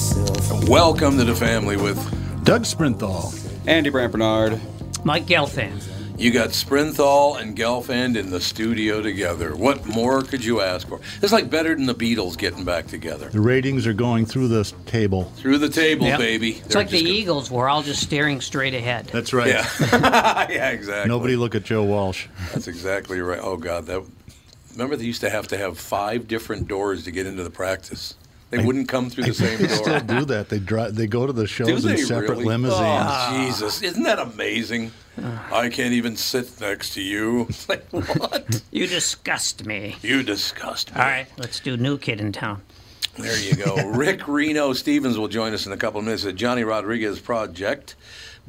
myself. Welcome to the family with Doug Sprinthall, Andy Bram-Bernard, Mike Gelfand. You got Sprinthall and Gelfand in the studio together. What more could you ask for? It's like better than the Beatles getting back together. The ratings are going through the table. Through the table, yep. Baby. It's like the Eagles were all just staring straight ahead. That's right. Yeah, yeah, exactly. Nobody look at Joe Walsh. That's exactly right. Oh, God. Remember they used to have 5 different doors to get into the practice? They wouldn't come through the same door. They still do that. They go to the shows in separate limousines. Oh, Jesus. Isn't that amazing? I can't even sit next to you. It's like, what? You disgust me. You disgust me. All right, let's do New Kid in Town. There you go. Rick Reno Stevens will join us in a couple of minutes at Johnny Rodriguez Project.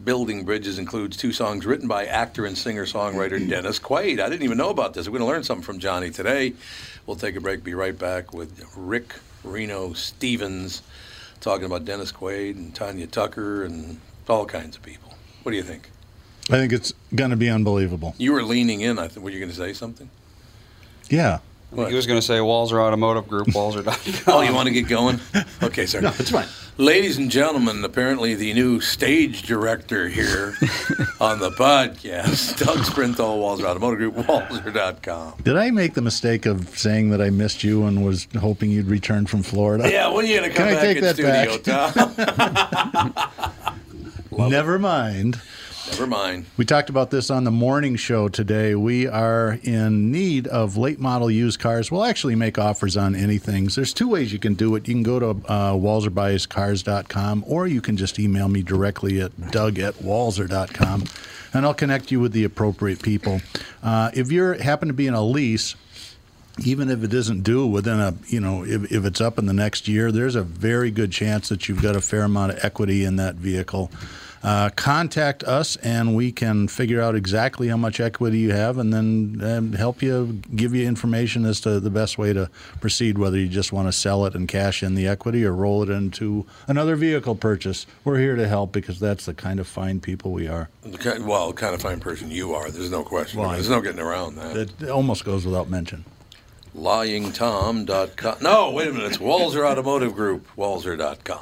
Building Bridges includes 2 songs written by actor and singer-songwriter Dennis Quaid. I didn't even know about this. We're going to learn something from Johnny today. We'll take a break. Be right back with Rick Reno Stevens talking about Dennis Quaid and Tanya Tucker and all kinds of people. What do you think? I think it's going to be unbelievable. You were leaning in. I think. Were you going to say something? Yeah. What? He was going to say Walser Automotive Group, Walser.com. Oh, you want to get going? Okay, sir. No, it's fine. Ladies and gentlemen, apparently the new stage director here on the podcast, Doug Sprinthall, Walser Automotive Group, Walser.com. Did I make the mistake of saying that I missed you and was hoping you'd return from Florida? Yeah, when are you going to come back in studio, Tom? Never mind. We talked about this on the morning show today. We are in need of late model used cars. We'll actually make offers on anything. So there's 2 ways you can do it. You can go to walserbuyscars.com, or you can just email me directly at doug@walser.com, and I'll connect you with the appropriate people. If you happen to be in a lease, even if it isn't due within if it's up in the next year, there's a very good chance that you've got a fair amount of equity in that vehicle. Contact us, and we can figure out exactly how much equity you have, and then help you, give you information as to the best way to proceed, whether you just want to sell it and cash in the equity or roll it into another vehicle purchase. We're here to help because that's the kind of fine people we are. Well, the kind of fine person you are. There's no question. Well, there's no getting around that. It almost goes without mention. LyingTom.com. No, wait a minute. It's Walser Automotive Group, Walser.com.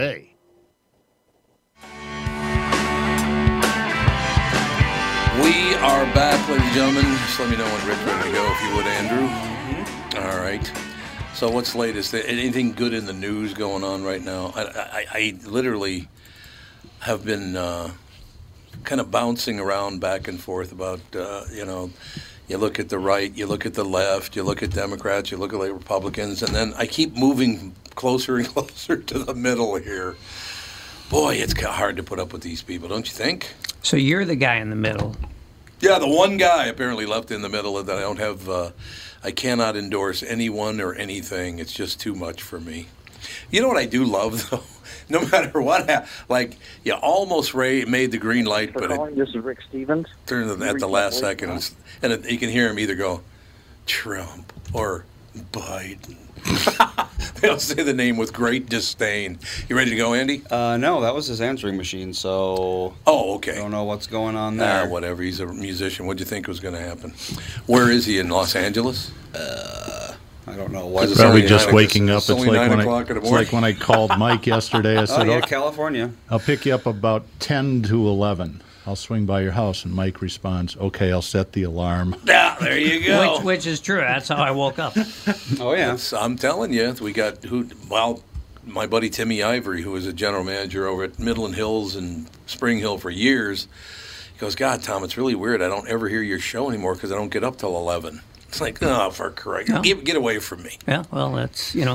We are back, ladies and gentlemen. Just let me know when Rick's ready to go, if you would, Andrew. Mm-hmm. All right. So what's latest? Anything good in the news going on right now? I literally have been kind of bouncing around back and forth about, you look at the right, you look at the left, you look at Democrats, you look at Republicans, and then I keep moving closer and closer to the middle here. Boy, it's hard to put up with these people, don't you think? So you're the guy in the middle. Yeah, the one guy apparently left in the middle that I don't have. I cannot endorse anyone or anything. It's just too much for me. You know what I do love, though? no matter what happened. Like, you almost made the green light. But this is Rick Stevens. Turned at the last second. And you can hear him either go, Trump or Biden. They'll say the name with great disdain. You ready to go, Andy? No, that was his answering machine, so... Oh, okay. I don't know what's going on there. Whatever. He's a musician. What do you think was going to happen? Where is he, in Los Angeles? I don't know. He's probably just waking up. It's like, when I called Mike yesterday. I said, California. I'll pick you up about 10 to 11. I'll swing by your house. And Mike responds, okay, I'll set the alarm. Yeah, there you go. which is true. That's how I woke up. Oh, yeah. I'm telling you, we got, my buddy Timmy Ivory, who was a general manager over at Midland Hills and Spring Hill for years, he goes, God, Tom, it's really weird. I don't ever hear your show anymore because I don't get up till 11. It's like, oh, for Christ. No. Get away from me. Yeah, well, that's, you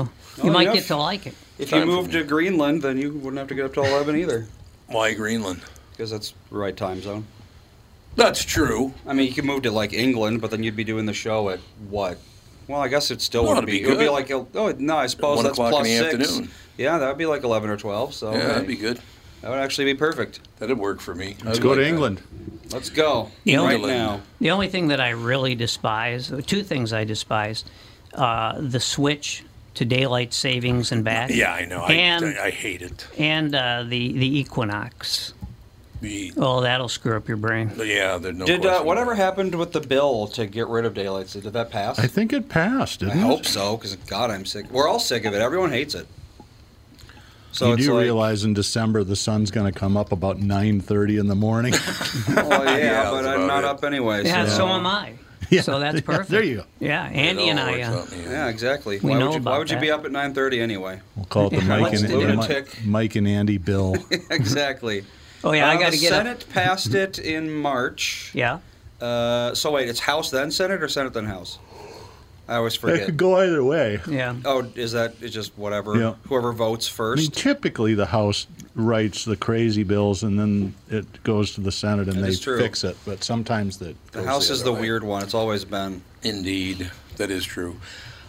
might get to like it. If you moved to Greenland, then you wouldn't have to get up till 11 either. Why Greenland? Because that's the right time zone. That's true. I mean, you could move to, like, England, but then you'd be doing the show at what? Well, I guess it still would be. It would be like, I suppose that's plus 6. 1:00 in the afternoon. Yeah, that would be like 11 or 12. So yeah, that'd be good. That would actually be perfect. That'd work for me. Let's go to England. Let's go right now. The only thing that I really despise, two things I despise, the switch to daylight savings and back. Yeah, I know. I hate it. And the equinox. That'll screw up your brain. Yeah, there's no. Did whatever happened with the bill to get rid of daylight? Did that pass? I think it passed. Didn't it? I hope so, because God, I'm sick. We're all sick of it. Everyone hates it. So you do realize in December the sun's going to come up about 9:30 in the morning. But I'm not up anyway. Yeah, so am I. Yeah. So that's perfect. Yeah, there you go. Yeah, Andy and I. Yeah, exactly. Why would you be up at 9:30 anyway? We'll call it the Mike and Andy bill. Exactly. Oh, yeah, I got to get it. The Senate passed it in March. Yeah. So, wait, it's House then Senate or Senate then House? I always forget. It could go either way. Yeah. Oh, it's just whatever? Yeah. Whoever votes first? I mean, typically the House writes the crazy bills and then it goes to the Senate and they fix it. But sometimes the House is the weird one. It's always been. Indeed. That is true.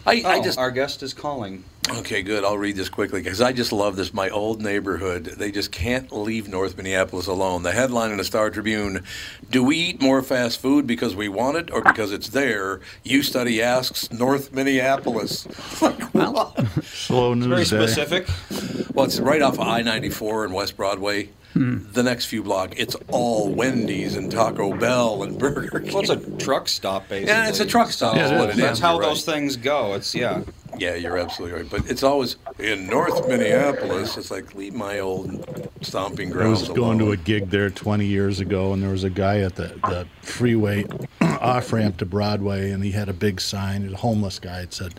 Our guest is calling. Okay, good. I'll read this quickly because I just love this. My old neighborhood, they just can't leave North Minneapolis alone. The headline in the Star Tribune, do we eat more fast food because we want it or because it's there? You study asks North Minneapolis. Well, slow news. Very specific. Well, it's right off of I-94 and West Broadway. The next few blocks, it's all Wendy's and Taco Bell and Burger King. Well, it's a truck stop, basically. Yeah, it's a truck stop. Yeah, that's how those things go. It's, yeah. Yeah, you're absolutely right. But it's always in North Minneapolis. It's like, leave my old stomping grounds alone. I was going to a gig there 20 years ago, and there was a guy at the freeway off-ramp to Broadway, and he had a big sign, a homeless guy. It said,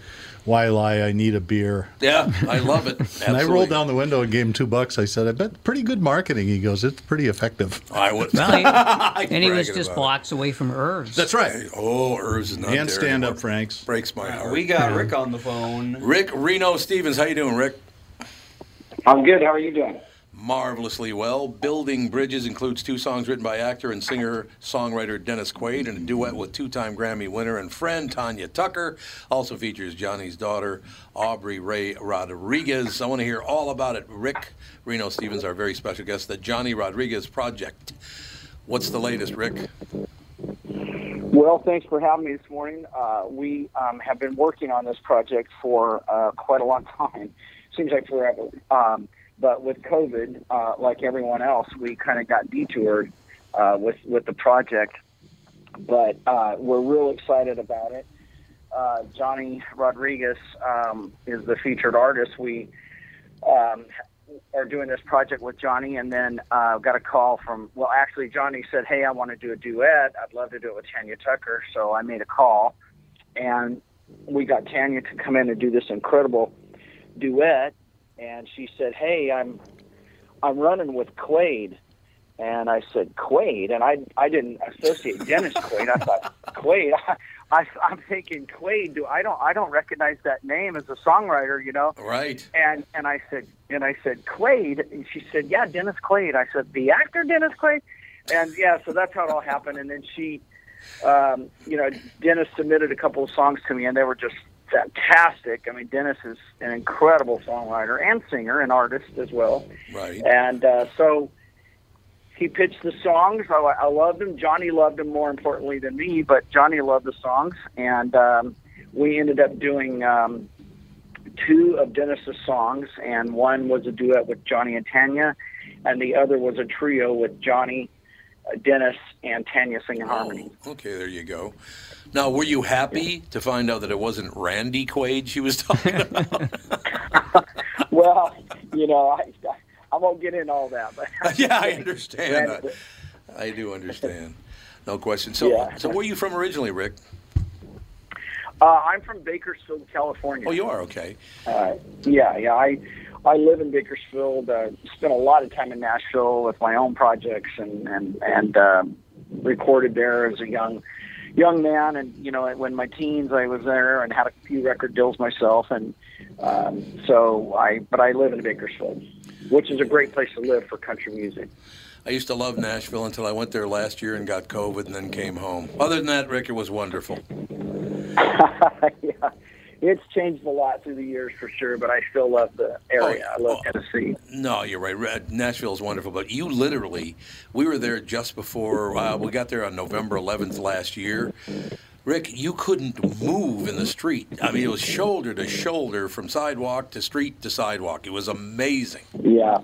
why lie? I need a beer. Yeah, I love it. And I rolled down the window and gave him $2. I said, I bet pretty good marketing. He goes, it's pretty effective. I would. And he was just blocks away from Irv's. That's right. Oh, Irv's is not there. And stand up, Frank's. Breaks my heart. We got Rick on the phone. Rick Reno Stevens. How you doing, Rick? I'm good. How are you doing? Marvelously well. Building Bridges includes two songs written by actor and singer-songwriter Dennis Quaid and a duet with two-time Grammy winner and friend Tanya Tucker. Also features Johnny's daughter, Aubrey Ray Rodriguez. I want to hear all about it. Rick Reno Stevens, our very special guest, the Johnny Rodriguez Project. What's the latest, Rick? Well, thanks for having me this morning. We have been working on this project for quite a long time. Seems like forever. But with COVID, like everyone else, we kind of got detoured with the project. But we're real excited about it. Johnny Rodriguez is the featured artist. We are doing this project with Johnny, and then got a call from, Johnny said, hey, I want to do a duet. I'd love to do it with Tanya Tucker. So I made a call, and we got Tanya to come in and do this incredible duet. And she said, hey, I'm running with Quaid. And I said, Quaid? And I didn't associate Dennis Quaid. I thought, Quaid? I'm thinking, Quaid, I don't recognize that name as a songwriter, Right. And I said, Quaid? And she said, yeah, Dennis Quaid. I said, the actor Dennis Quaid? And yeah, so that's how it all happened. And then she, Dennis submitted a couple of songs to me, and they were just fantastic. I mean, Dennis is an incredible songwriter and singer and artist as well. Right. And so he pitched the songs. I loved him. Johnny loved him more importantly than me, but Johnny loved the songs. And we ended up doing two of Dennis's songs, and one was a duet with Johnny and Tanya, and the other was a trio with Johnny, Dennis, and Tanya singing harmony. Okay, there you go. Now, were you happy to find out that it wasn't Randy Quaid she was talking about? Well, you know, I won't get into all that. But yeah, I understand. I do understand. No question. So, So where are you from originally, Rick? I'm from Bakersfield, California. Oh, you are? Okay. Yeah. I live in Bakersfield. Spent a lot of time in Nashville with my own projects, and recorded there as a young man. And you know, when my teens, I was there and had a few record deals myself. And so I live in Bakersfield, which is a great place to live for country music. I used to love Nashville until I went there last year and got COVID, and then came home. Other than that, Rick, it was wonderful. Yeah. It's changed a lot through the years for sure, but I still love the area. Oh, yeah. I love Tennessee. No, you're right. Nashville is wonderful, but you literally, we were there just before, we got there on November 11th last year. Rick, you couldn't move in the street. I mean, it was shoulder to shoulder from sidewalk to street to sidewalk. It was amazing. Yeah,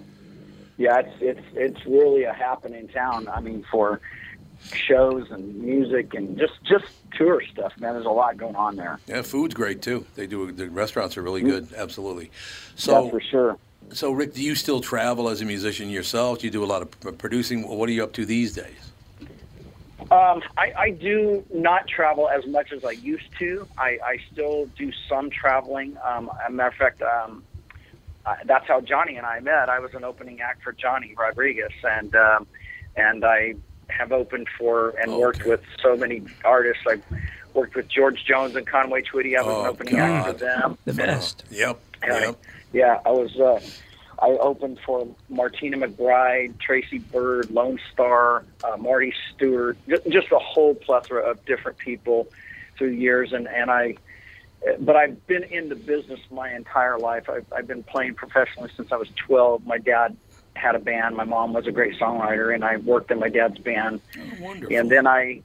it's really a happening town. I mean, for shows and music and just tour stuff, man. There's a lot going on there. Yeah, food's great too. They do. The restaurants are really good. Absolutely. So yeah, for sure. So Rick, do you still travel as a musician yourself? Do you do a lot of producing? What are you up to these days? I do not travel as much as I used to. I still do some traveling. As a matter of fact, that's how Johnny and I met. I was an opening act for Johnny Rodriguez, and I have opened for and worked with so many artists. I worked with George Jones and Conway Twitty. I was an opening act for them. The best. Yep. I was. I opened for Martina McBride, Tracy Byrd, Lone Star, Marty Stewart, just a whole plethora of different people through the years. But I've been in the business my entire life. I've been playing professionally since I was 12. My dad had a band. My mom was a great songwriter, and I worked in my dad's band. Oh, wonderful. And then I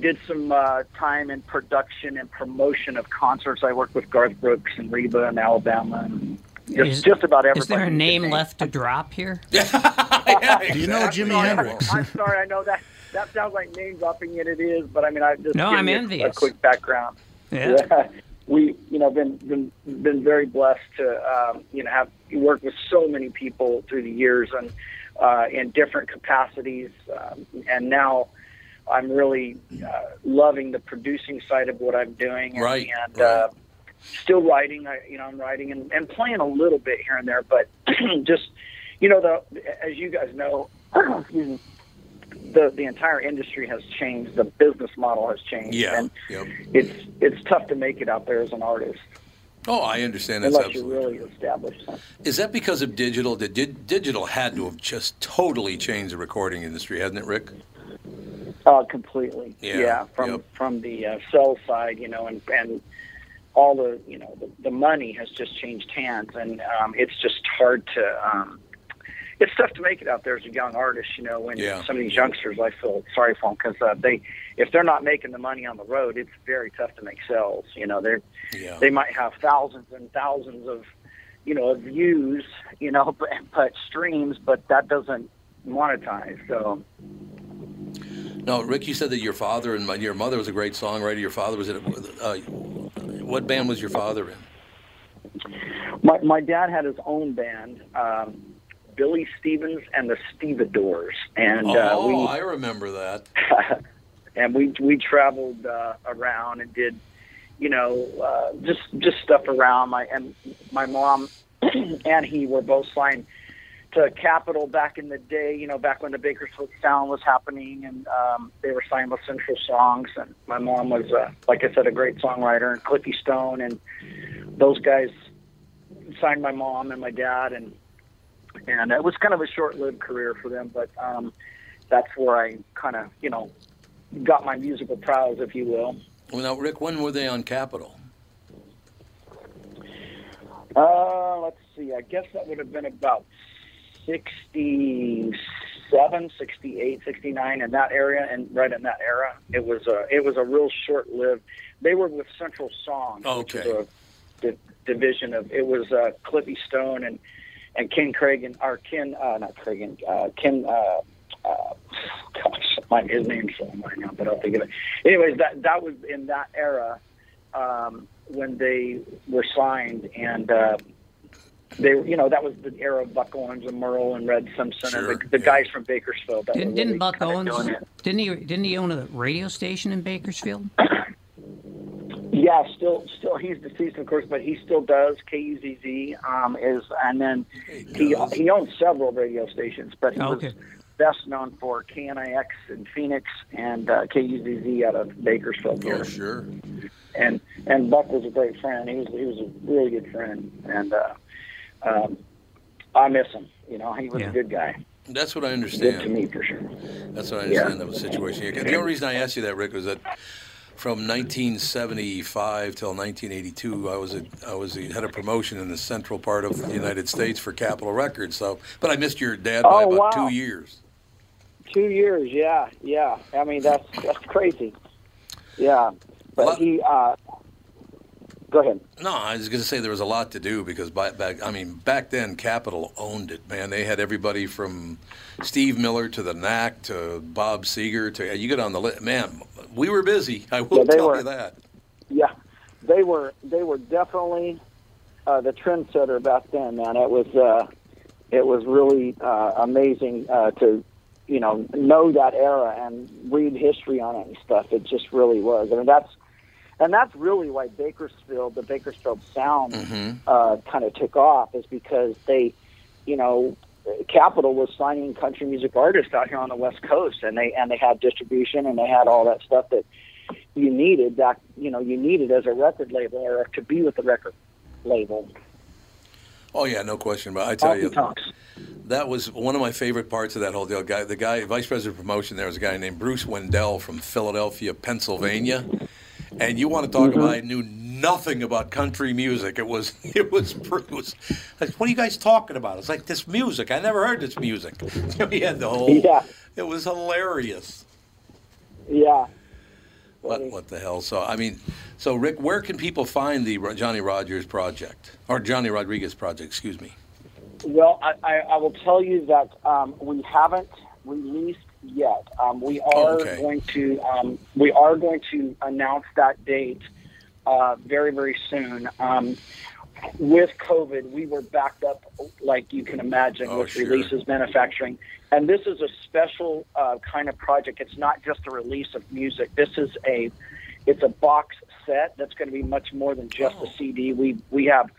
did some time in production and promotion of concerts. I worked with Garth Brooks and Reba in Alabama, and just about everybody. Is there a name left to drop here? Yeah, do you know Jimi Hendrix? I'm sorry, I know that sounds like name dropping, and it is, but I mean, I just I'm envious. A quick background. Yeah. We, you know, been very blessed to, have worked with so many people through the years and in different capacities. And now I'm really loving the producing side of what I'm doing, and still writing. I'm writing and playing a little bit here and there, but just, as you guys know, the entire industry has changed. The business model has changed. Yeah, and it's tough to make it out there as an artist. Oh, I understand. That's unless you're really established. Is that because of digital? The digital had to have just totally changed the recording industry, hasn't it, Rick? Completely. Yeah. From the sell side, and all the the money has just changed hands, and it's just hard to. It's tough to make it out there as a young artist, when some of these youngsters, I feel sorry for them, because if they're not making the money on the road, it's very tough to make sales. They might have thousands and thousands of, of views, but streams, but that doesn't monetize, so. Now, Rick, you said that your father and your mother was a great songwriter. Your father was in what band was your father in? My dad had his own band, Billy Stevens and the Stevedores, and I remember that. And we traveled around and did, just stuff around. My mom and he were both signed to Capitol back in the day. Back when the Bakersfield sound was happening, and they were signed with Central Songs. And my mom was, like I said, a great songwriter, and Cliffie Stone, and those guys signed my mom and my dad . And it was kind of a short-lived career for them, but that's where I kind of, got my musical prowess, if you will. Well, now, Rick, when were they on Capitol? Let's see. I guess that would have been about 67, 68, 69 in that area, and right in that era. It was a real short-lived. They were with Central Songs, which was the division of. It was Cliffie Stone and Ken Cragen, or Ken, his name's wrong right now, but I'll think of it. Anyways, that was in that era when they were signed, and they, that was the era of Buck Owens and Merle and Red Simpson and the guys from Bakersfield. Didn't Buck Owens? Didn't he own a radio station in Bakersfield? Yeah, still, he's deceased, of course, but he still does. K-U-Z-Z is, and then he owns several radio stations, but he was best known for KNIX in Phoenix and K-U-Z-Z out of Bakersfield. Oh, sure. And Buck was a great friend. He was a really good friend, and I miss him. He was a good guy. That's what I understand. Good to me, for sure. That's what I understand of the situation. The only reason I asked you that, Rick, was that from 1975 till 1982, I had a promotion in the central part of the United States for Capitol Records. So, but I missed your dad by about 2 years. 2 years, yeah. I mean, that's crazy. Yeah, but go ahead. No, I was going to say there was a lot to do because back then Capitol owned it, man. They had everybody from Steve Miller to the Knack to Bob Seger to you get on the list, man. We were busy. I will tell you that. Yeah, they were definitely the trendsetter back then, man. It was really amazing to know that era and read history on it and stuff. It just really was. I mean that's really why the Bakersfield sound kind of took off, is because they, Capitol was signing country music artists out here on the West Coast, and they had distribution and they had all that stuff that you needed back. You needed as a record label or to be with the record label. Oh yeah, no question. But I tell you, that was one of my favorite parts of that whole deal. The guy, vice president of promotion, there was a guy named Bruce Wendell from Philadelphia, Pennsylvania. And you want to talk about? I knew nothing about country music. It was like, what are you guys talking about? It's like, this music. I never heard this music. We had the whole. Yeah. It was hilarious. Yeah. What the hell? So Rick, where can people find the Johnny Rodriguez project? Excuse me. Well, I will tell you that we haven't released yet. We are going to announce that date very, very soon. With COVID, we were backed up, like you can imagine, with releases, manufacturing. And this is a special kind of project. It's not just a release of music. This is a box set that's going to be much more than just a CD. We have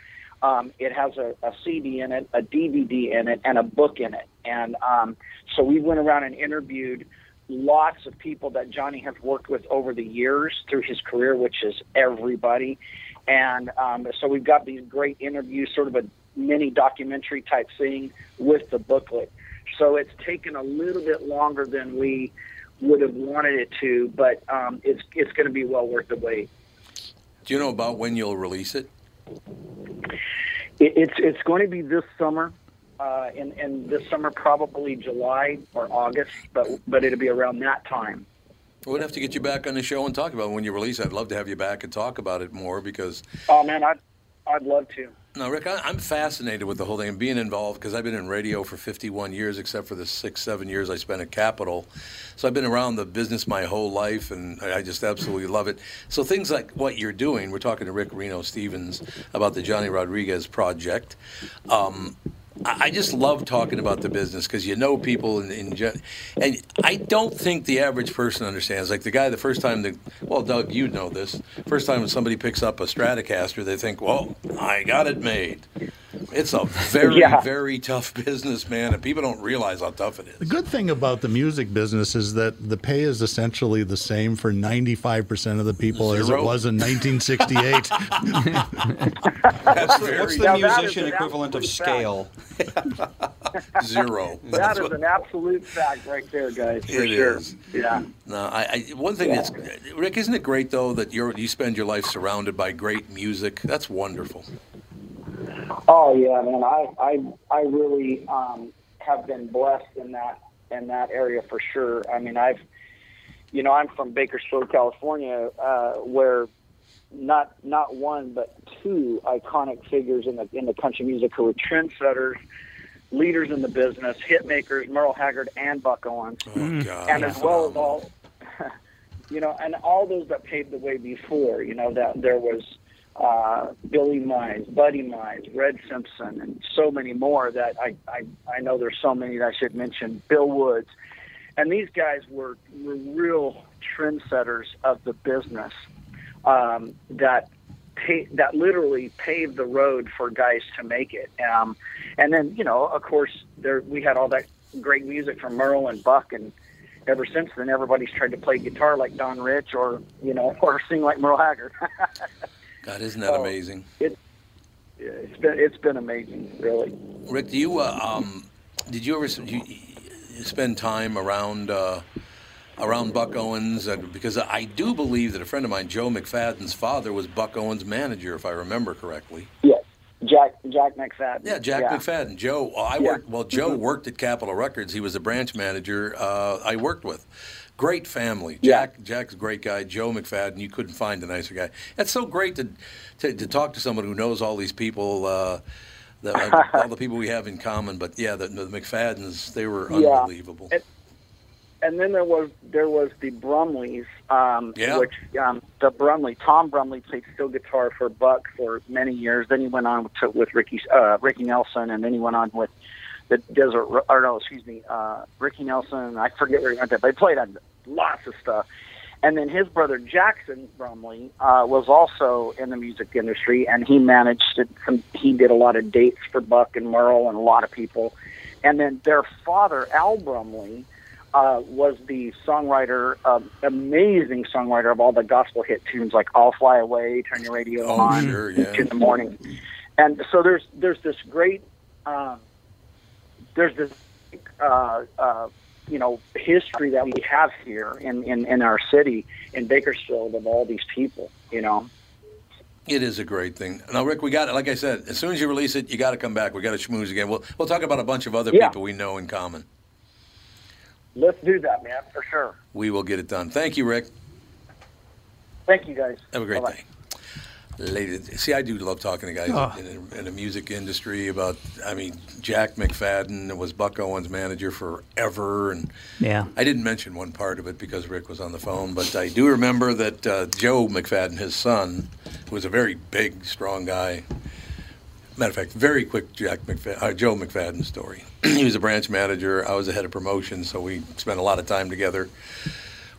it has a CD in it, a DVD in it, and a book in it. And so we went around and interviewed lots of people that Johnny has worked with over the years through his career, which is everybody. And so we've got these great interviews, sort of a mini documentary type thing with the booklet. So it's taken a little bit longer than we would have wanted it to, but it's going to be well worth the wait. Do you know about when you'll release it? It's going to be this summer, and this summer probably July or August, but it'll be around that time. We'd have to get you back on the show and talk about it when you release it. I'd love to have you back and talk about it more because. Oh man, I'd love to. No, Rick, I'm fascinated with the whole thing and being involved because I've been in radio for 51 years, except for the 6-7 years I spent at Capitol. So I've been around the business my whole life, and I just absolutely love it. So things like what you're doing, we're talking to Rick Reno Stevens about the Johnny Rodriguez project. I just love talking about the business because people and I don't think the average person understands. Like the guy, the first time Doug, you know this. First time somebody picks up a Stratocaster, they think, well, I got it made. It's a very, very tough business, man, and people don't realize how tough it is. The good thing about the music business is that the pay is essentially the same for 95% of the people as it was in 1968. What's the musician equivalent of scale? Zero. That is an absolute fact right there, guys. It is. Yeah. No, one thing that's Rick, isn't it great though that you spend your life surrounded by great music? That's wonderful. Oh yeah, man. I really have been blessed in that area for sure. I mean, I'm from Bakersfield, California, where not one but two iconic figures in the country music who were trendsetters, leaders in the business, hit makers, Merle Haggard and Buck Owens, and as well as all, and all those that paved the way before. That there was Billy Mize, Buddy Mize, Red Simpson, and so many more that I know there's so many that I should mention. Bill Woods, and these guys were real trendsetters of the business that literally paved the road for guys to make it. And then of course we had all that great music from Merle and Buck, and ever since then everybody's tried to play guitar like Don Rich or sing like Merle Haggard. God, isn't that amazing? It's been amazing, really. Rick, do you did you ever spend time around Buck Owens? Because I do believe that a friend of mine, Joe McFadden's father, was Buck Owens' manager, if I remember correctly. Yes, Jack McFadden. Yeah, McFadden. Joe, Joe worked at Capitol Records. He was a branch manager I worked with. Great family. Jack's a great guy. Joe McFadden, you couldn't find a nicer guy. It's so great to talk to someone who knows all these people, all the people we have in common. But yeah, the McFaddens, they were unbelievable. And then there was the Brumleys, which Tom Brumley played steel guitar for Buck for many years. Then he went on with Ricky Nelson, and then he went on with Ricky Nelson. I forget where he went, but they played on lots of stuff. And then his brother Jackson Brumley was also in the music industry, and he he did a lot of dates for Buck and Merle and a lot of people. And then their father, Al Brumley, was the songwriter, amazing songwriter of all the gospel hit tunes like "I'll Fly Away," "Turn Your Radio On," "In the Morning," and so there's this great. There's this, history that we have here in our city, in Bakersfield, of all these people, It is a great thing. Now, Rick, we got it. Like I said, as soon as you release it, you got to come back. We got to schmooze again. We'll talk about a bunch of other people we know in common. Let's do that, man, for sure. We will get it done. Thank you, Rick. Thank you, guys. Have a great day. Ladies, see, I do love talking to guys in the music industry about. I mean, Jack McFadden was Buck Owens' manager forever, and I didn't mention one part of it because Rick was on the phone, but I do remember that Joe McFadden, his son, who was a very big, strong guy. Matter of fact, very quick Joe McFadden story. He was a branch manager. I was the head of promotion, so we spent a lot of time together.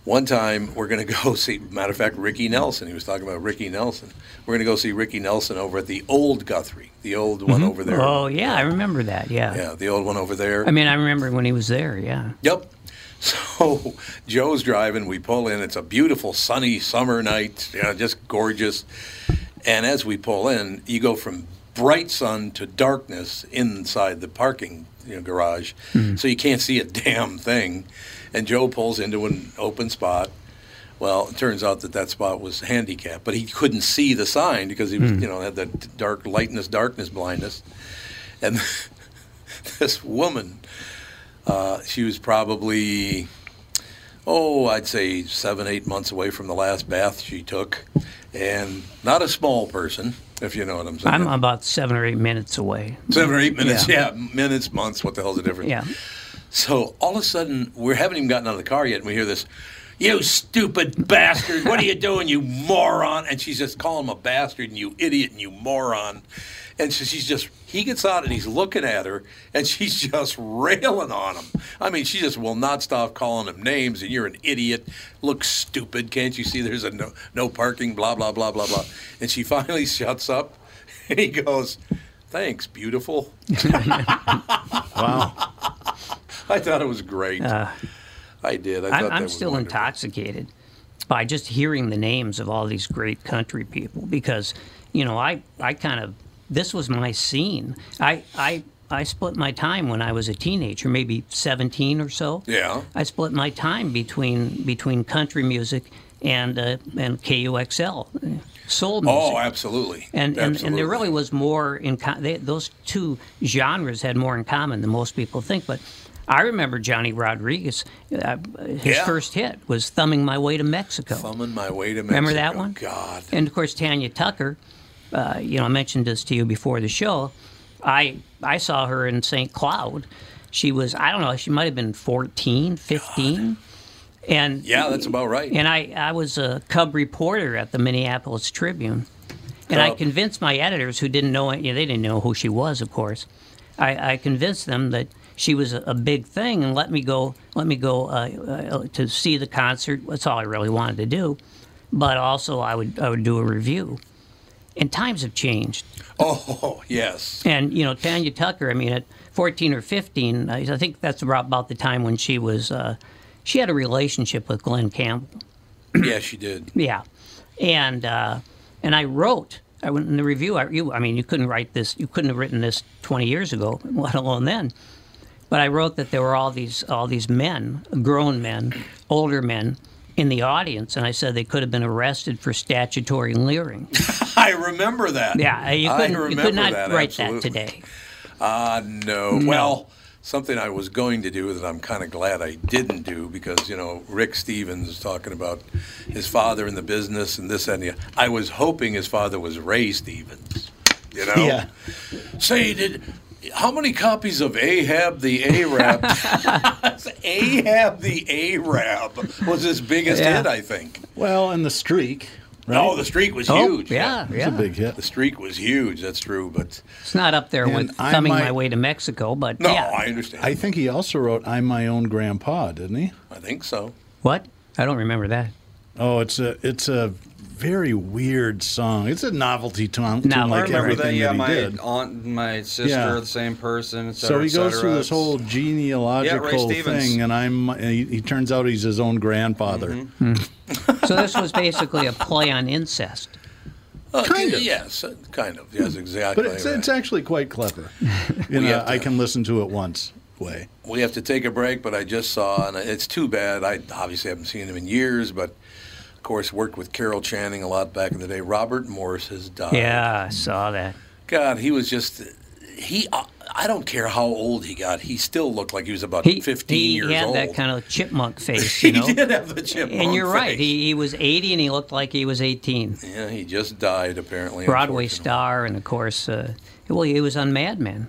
One time, we're going to go see, matter of fact, Ricky Nelson. He was talking about Ricky Nelson. We're going to go see Ricky Nelson over at the old Guthrie, the old one over there. Oh, yeah, I remember that, yeah. Yeah, the old one over there. I mean, I remember when he was there, yeah. Yep. So Joe's driving. We pull in. It's a beautiful, sunny summer night, just gorgeous. And as we pull in, you go from bright sun to darkness inside the parking garage, so you can't see a damn thing. And Joe pulls into an open spot. Well, it turns out that spot was handicapped, but he couldn't see the sign because he was, had that dark darkness blindness. And this woman, she was probably, I'd say 7-8 months away from the last bath she took, and not a small person, if you know what I'm saying. I'm about 7 or 8 minutes away. 7 or 8 minutes, minutes, months. What the hell's the difference? Yeah. So all of a sudden, we haven't even gotten out of the car yet, and we hear this, "You stupid bastard, what are you doing, you moron?" And she's just calling him a bastard and you idiot and you moron. And so he gets out and he's looking at her, and she's just railing on him. I mean, she just will not stop calling him names, and "You're an idiot, look stupid, can't you see there's a no parking, blah, blah, blah, blah, blah." And she finally shuts up, and he goes, "Thanks, beautiful." Wow. I thought it was great. I did. I'm still wonderful. Intoxicated by just hearing the names of all these great country people because, I kind of, this was my scene. I split my time when I was a teenager, maybe 17 or so. Yeah. I split my time between country music and KUXL, soul music. Oh, absolutely. And there really was more in common. Those two genres had more in common than most people think. But I remember Johnny Rodriguez, his first hit was Thumbing My Way to Mexico. Thumbing My Way to Mexico. Remember that one? God. And, of course, Tanya Tucker, I mentioned this to you before the show. I saw her in St. Cloud. She was, I don't know, she might have been 14, 15. God. And yeah, that's about right. And I was a cub reporter at the Minneapolis Tribune. And I convinced my editors who didn't know, they didn't know who she was, of course. I convinced them that she was a big thing and let me go to see the concert. That's all I really wanted to do. But also I would do a review. And times have changed. Oh, yes. And, Tanya Tucker, at 14 or 15, I think that's about the time when she was... she had a relationship with Glenn Campbell. Yeah, she did. Yeah. And I wrote, in the review, you couldn't write this, you couldn't have written this 20 years ago, let alone then. But I wrote that there were all these men, grown men, older men, in the audience, and I said they could have been arrested for statutory leering. I remember that. Yeah, you could not write that today. No. Well... Something I was going to do that I'm kind of glad I didn't do because, Rick Stevens is talking about his father in the business and this and the other. I was hoping his father was Ray Stevens, Yeah. Say, how many copies of Ahab the Arab? Ahab the Arab was his biggest hit, I think. Well, and The Streak. Right? Oh, The Streak was huge. Yeah, it's a big hit. The Streak was huge, that's true, but... It's not up there with Thumbing My Way to Mexico, but... No, yeah. I understand. I think he also wrote I'm My Own Grandpa, didn't he? I think so. What? I don't remember that. Oh, it's a very weird song. It's a novelty tune like everything that he did. My aunt, my sister, the same person, et cetera, so he goes through this whole genealogical thing, and he turns out he's his own grandfather. Mm-hmm. So this was basically a play on incest. Kind of. Yes, kind of. Yes, exactly. But it's actually quite clever. I can listen to it once way. We have to take a break, but I just saw, and it's too bad. I obviously haven't seen him in years, but of course worked with Carol Channing a lot back in the day. Robert Morris has died. Yeah, I saw that. God, he was just... I don't care how old he got. He still looked like he was about 15 years old. He had that kind of chipmunk face. He did have the chipmunk face. And you're right. He was 80 and he looked like he was 18. Yeah, he just died, apparently. Broadway star, and of course, he was on Mad Men.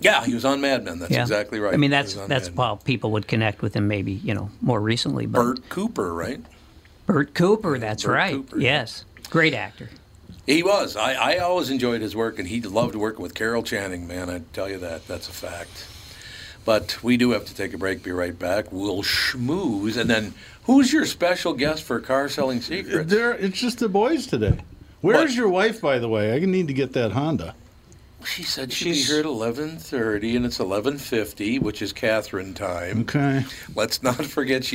Yeah, he was on Mad Men. That's exactly right. I mean, that's how people would connect with him maybe, more recently. But Bert Cooper, right? Bert Cooper, that's right. Cooper. Yes, great actor. He was. I always enjoyed his work, and he loved working with Carol Channing, man. I tell you that. That's a fact. But we do have to take a break. Be right back. We'll schmooze. And then, who's your special guest for Car Selling Secrets? It's just the boys today. Where's your wife, by the way? I need to get that Honda. She said she's here at 11:30, and it's 11:50, which is Catherine time. Okay. Let's not forget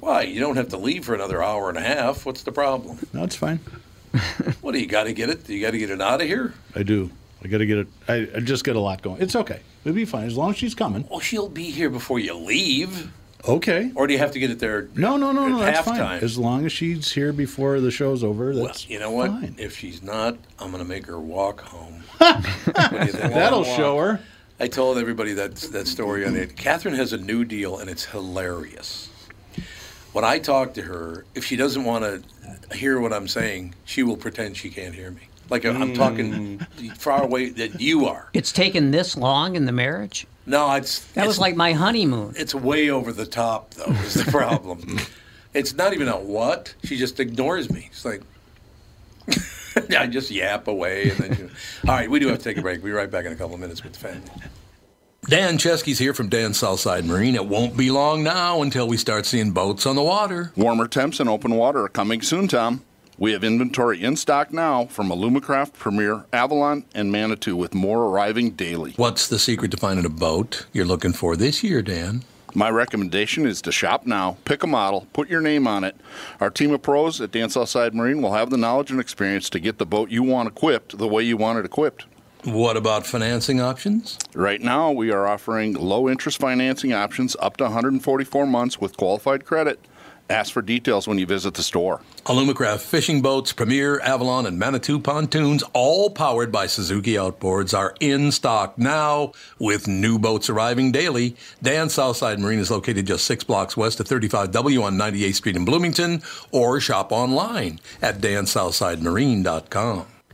why? You don't have to leave for another hour and a half. What's the problem? No, it's fine. What do you got to get it? Do you got to get it out of here? I do. I got to get it. I just got a lot going. It's okay. It'll be fine as long as she's coming. Well, she'll be here before you leave. Okay. Or do you have to get it there? No. That's fine. As long as she's here before the show's over, that's you know what? Fine. If she's not, I'm going to make her walk home. That'll show her. I told everybody that story on it. Catherine has a new deal, and it's hilarious. When I talk to her, if she doesn't want to hear what I'm saying, she will pretend she can't hear me. Like I'm talking far away that you are. It's taken this long in the marriage? No, That was like my honeymoon. It's way over the top, though, is the problem. It's not even a what. She just ignores me. It's like, I just yap away. And then all right, we do have to take a break. We'll be right back in a couple of minutes with the family. Dan Chesky's here from Dan's Southside Marine. It won't be long now until we start seeing boats on the water. Warmer temps and open water are coming soon, Tom. We have inventory in stock now from Alumacraft, Premier, Avalon, and Manitou, with more arriving daily. What's the secret to finding a boat you're looking for this year, Dan? My recommendation is to shop now, pick a model, put your name on it. Our team of pros at Dan Southside Marine will have the knowledge and experience to get the boat you want equipped the way you want it equipped. What about financing options? Right now, we are offering low-interest financing options up to 144 months with qualified credit. Ask for details when you visit the store. Alumacraft fishing boats, Premier, Avalon, and Manitou pontoons, all powered by Suzuki Outboards, are in stock now with new boats arriving daily. Dan Southside Marine is located just 6 blocks west of 35W on 98th Street in Bloomington, or shop online at dansouthsidemarine.com.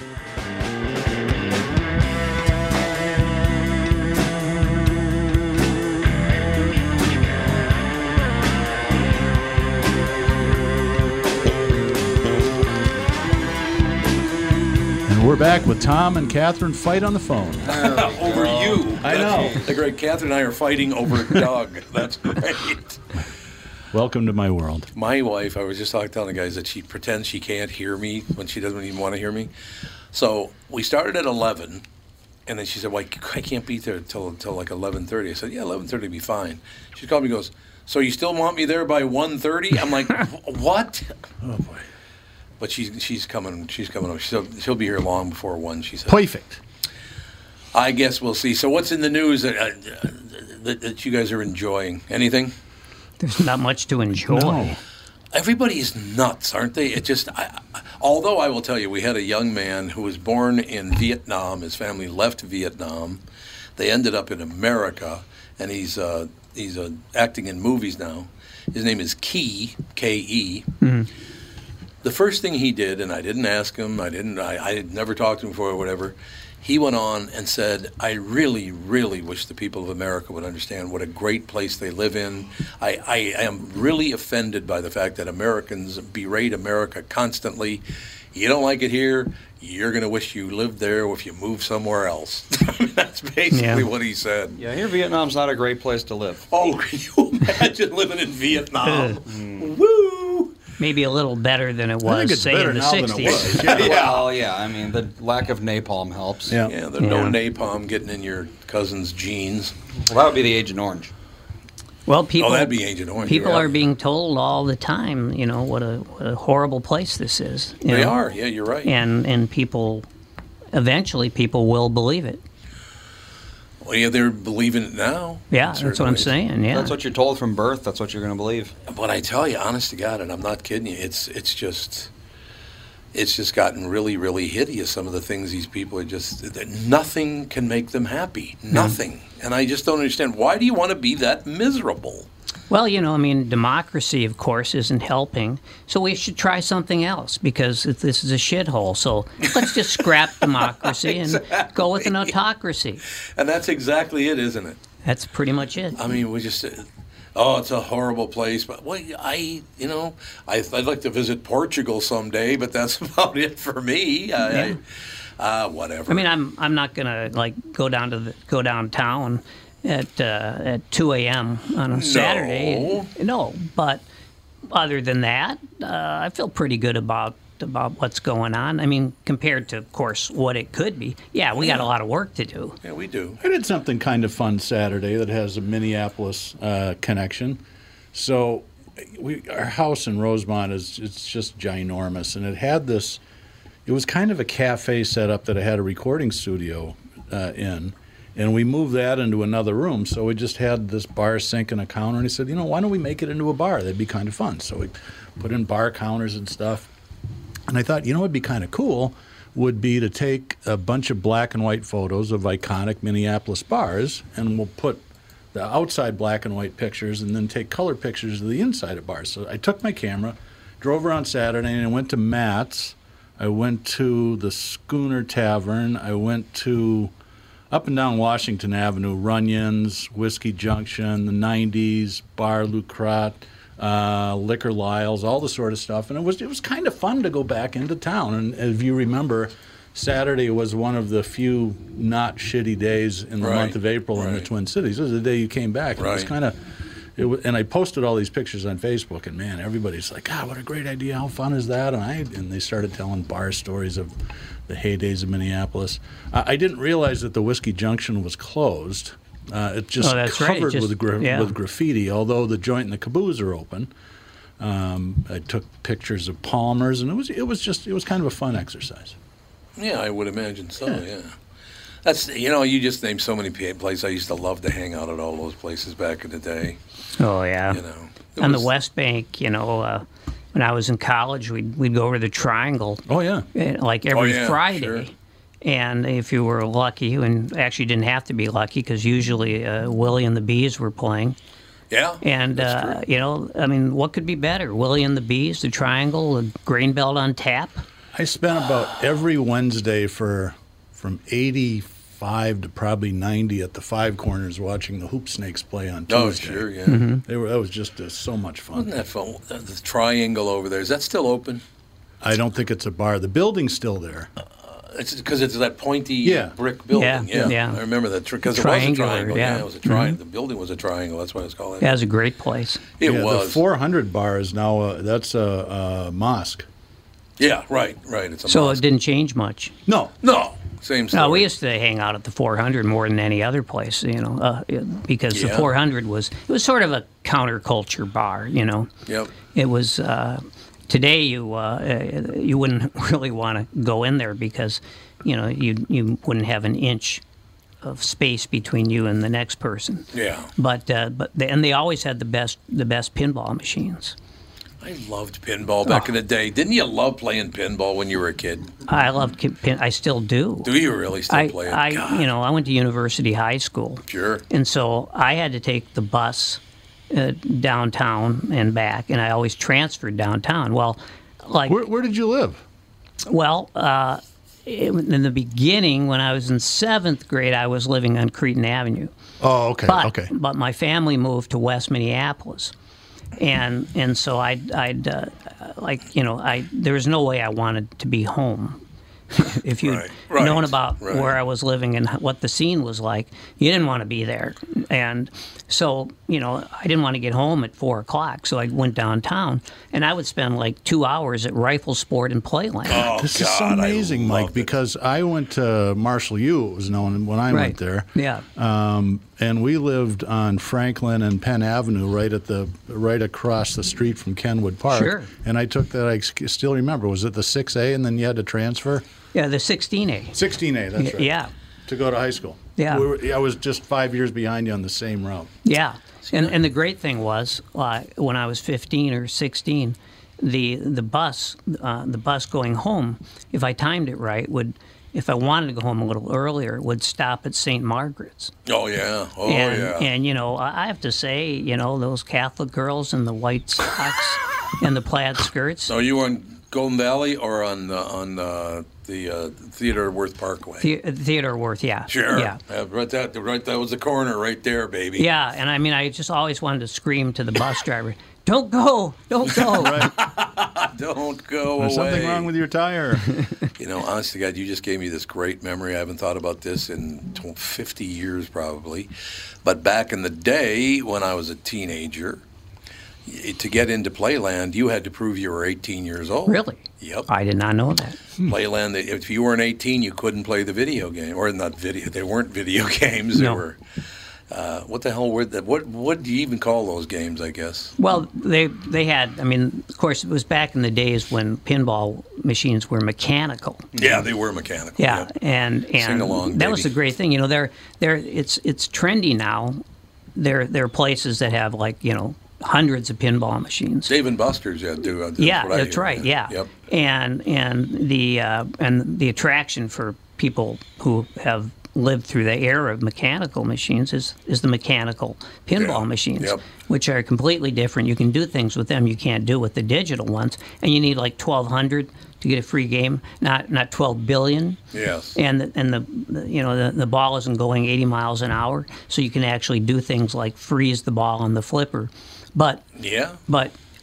And we're back with Tom and Catherine fight on the phone. Over you. I know. The great Catherine and I are fighting over Doug. That's great. Welcome to my world. My wife, I was just telling the guys that she pretends she can't hear me when she doesn't even want to hear me. So we started at 11, and then she said, well, I can't be there until like 11:30. I said, yeah, 11:30 would be fine. She called me and goes, so you still want me there by 1:30? I'm like, what? Oh, boy. But she's coming up. She'll be here long before 1, she said. Perfect. I guess we'll see. So what's in the news that you guys are enjoying? Anything? There's not much to enjoy. No. Everybody's nuts, aren't they? It just, although I will tell you, we had a young man who was born in Vietnam. His family left Vietnam. They ended up in America, and he's acting in movies now. His name is Key, K-E. Mm-hmm. The first thing he did, and I didn't ask him, I had never talked to him before or whatever, he went on and said, I really, really wish the people of America would understand what a great place they live in. I am really offended by the fact that Americans berate America constantly. You don't like it here, you're going to wish you lived there if you move somewhere else. That's basically what he said. Yeah, here Vietnam's not a great place to live. Oh, can you imagine living in Vietnam? Woo! Maybe a little better than it was, say, in the 60s. Yeah. Well, yeah, I mean, the lack of napalm helps. Yeah, there's no napalm getting in your cousin's jeans. Well, that would be the Agent Orange. Well, that'd be Agent Orange. People are being told all the time, you know, what a horrible place this is. They are, yeah, you're right. And eventually people will believe it. Well, yeah, they're believing it now. Yeah, that's what I'm saying, yeah. That's what you're told from birth. That's what you're going to believe. But I tell you, honest to God, and I'm not kidding you, it's just gotten really, really hideous. Some of the things these people are nothing can make them happy. Nothing. Mm-hmm. And I just don't understand. Why do you want to be that miserable? Well, you know, I mean, democracy, of course, isn't helping. So we should try something else because this is a shithole. So let's just scrap democracy and go with an autocracy. And that's exactly it, isn't it? That's pretty much it. I mean, we just, it's a horrible place. But I'd like to visit Portugal someday, but that's about it for me. Whatever. I mean, I'm not gonna go downtown at 2 a.m. on a Saturday. No, but other than that, I feel pretty good about what's going on. I mean, compared to, of course, what it could be. Yeah, we got a lot of work to do. Yeah, we do. I did something kind of fun Saturday that has a Minneapolis connection. So our house in Rosemont it's just ginormous, and it had this. It was kind of a cafe setup that it had a recording studio in, and we moved that into another room. So we just had this bar sink and a counter, and he said, you know, why don't we make it into a bar? That'd be kind of fun. So we put in bar counters and stuff, and I thought, you know, it'd be kind of cool would be to take a bunch of black and white photos of iconic Minneapolis bars, and we'll put the outside black and white pictures and then take color pictures of the inside of bars. So I took my camera, drove around Saturday, and I went to Matt's. I went to the Schooner Tavern. I went to up and down Washington Avenue, Runyon's, Whiskey Junction, the 90s, Bar Lucrat, Liquor Lyle's, all the sort of stuff. And it was kind of fun to go back into town. And if you remember, Saturday was one of the few not shitty days in the month of April in the Twin Cities. It was the day you came back. It was kind of, and I posted all these pictures on Facebook, and man, everybody's like, "God, what a great idea! How fun is that?" And they started telling bar stories of the heydays of Minneapolis. I didn't realize that the Whiskey Junction was closed. It's just covered with graffiti. Although the joint and the caboose are open. I took pictures of Palmer's, and it was kind of a fun exercise. Yeah, I would imagine so, yeah. That's, you know, you just named so many places. I used to love to hang out at all those places back in the day. Oh, yeah. You know, on the West Bank, you know, when I was in college, we'd go over to the Triangle. Oh, yeah. Like every Friday. Sure. And if you were lucky, and actually didn't have to be lucky, because usually Willie and the Bees were playing. Yeah, and you know, I mean, what could be better? Willie and the Bees, the Triangle, the Grain Belt on tap. I spent about every Wednesday from 85 to probably 90 at the Five Corners watching the Hoop Snakes play on Tuesday. Oh, sure, yeah. Mm-hmm. That was just so much fun. Wasn't that fun? The Triangle over there, is that still open? I don't think it's a bar. The building's still there. It's because it's that pointy brick building. Yeah. I remember that because it was a triangle. Yeah, it was a triangle. Mm-hmm. The building was a triangle. That's why it was called that. That was a great place. It was. The 400 bar is now that's a mosque. Yeah, right. It's a mosque. It didn't change much. No, same story. No, we used to hang out at the 400 more than any other place, you know, because the 400 was sort of a counterculture bar, you know. Yep. It was today you wouldn't really want to go in there because, you know, you wouldn't have an inch of space between you and the next person. Yeah. But they always had the best pinball machines. I loved pinball back in the day. Didn't you love playing pinball when you were a kid? I loved pinball. I still do. Do you really still play it? You know, I went to University High School. Sure. And so I had to take the bus downtown and back, and I always transferred downtown. Well, like where did you live? Well, in the beginning, when I was in seventh grade, I was living on Cretin Avenue. Oh, okay. But my family moved to West Minneapolis. And so I'd like, you know, there was no way I wanted to be home. If you'd known about where I was living and what the scene was like, you didn't want to be there. And so, you know, I didn't want to get home at 4 o'clock, so I went downtown, and I would spend like 2 hours at Rifle Sport and Playland. Oh, this is so amazing, Mike, because I went to Marshall U, it was known when I went there. Yeah. And we lived on Franklin and Penn Avenue, right across the street from Kenwood Park. Sure. And I took that. I still remember. Was it the 6A, and then you had to transfer? Yeah, the 16A. 16A. That's right. Yeah. To go to high school. Yeah. I was just 5 years behind you on the same route. Yeah. And the great thing was when I was 15 or 16, the bus going home, if I timed it right, would. If I wanted to go home a little earlier, would stop at St. Margaret's. Oh, yeah. Oh, yeah. And, you know, I have to say, you know, those Catholic girls in the white socks and the plaid skirts. So you were on Golden Valley or on the Theodore Worth Parkway? Theodore Worth, yeah. Sure. Yeah. That was the corner right there, baby. Yeah, and I mean, I just always wanted to scream to the bus driver, "Don't go! Don't go!" Don't go away. There's something wrong with your tire. You know, honest to God, you just gave me this great memory. I haven't thought about this in 50 years probably. But back in the day when I was a teenager, to get into Playland, you had to prove you were 18 years old. Really? Yep. I did not know that. Playland, if you weren't 18, you couldn't play the video game. Or not video. They weren't video games. They were... What the hell were that? What do you even call those games, I guess? Well, they had, I mean, of course, it was back in the days when pinball machines were mechanical. Yeah, they were mechanical. Yeah, yeah. And sing along, that was the great thing. You know, it's trendy now. There are places that have, like, you know, hundreds of pinball machines. Dave and Buster's, yeah, do. Yeah, that's right. Yeah. Yep. And the attraction for people who have lived through the era of mechanical machines is the mechanical pinball machines, which are completely different. You can do things with them you can't do with the digital ones, and you need like 1,200 to get a free game, not 12 billion. Yes. And the you know, the ball isn't going 80 miles an hour, so you can actually do things like freeze the ball on the flipper. But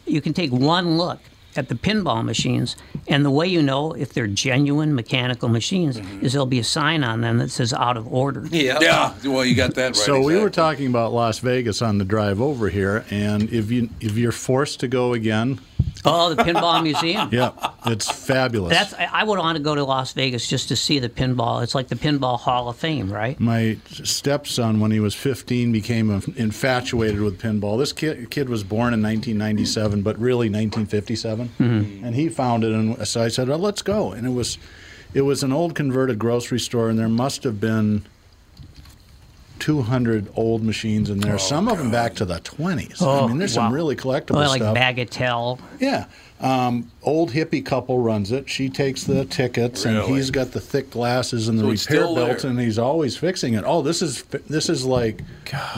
you can take one look at the pinball machines, and the way you know if they're genuine mechanical machines is there'll be a sign on them that says out of order. Yeah, yeah. Well, you got that right. So exactly. We were talking about Las Vegas on the drive over here, and if you're forced to go again. Oh, the Pinball Museum. Yeah, it's fabulous. I would want to go to Las Vegas just to see the pinball. It's like the Pinball Hall of Fame, right? My stepson, when he was 15, became infatuated with pinball. This kid was born in 1997, but really 1957. Mm-hmm. And he found it, and so I said, well, let's go. And it was an old converted grocery store, and there must have been 200 old machines in there, of them back to the 20s. Oh, I mean, there's some really collectible stuff. Like Bagatelle. Yeah. Old hippie couple runs it. She takes the tickets, and he's got the thick glasses and the repair belt, and he's always fixing it. Oh, this is like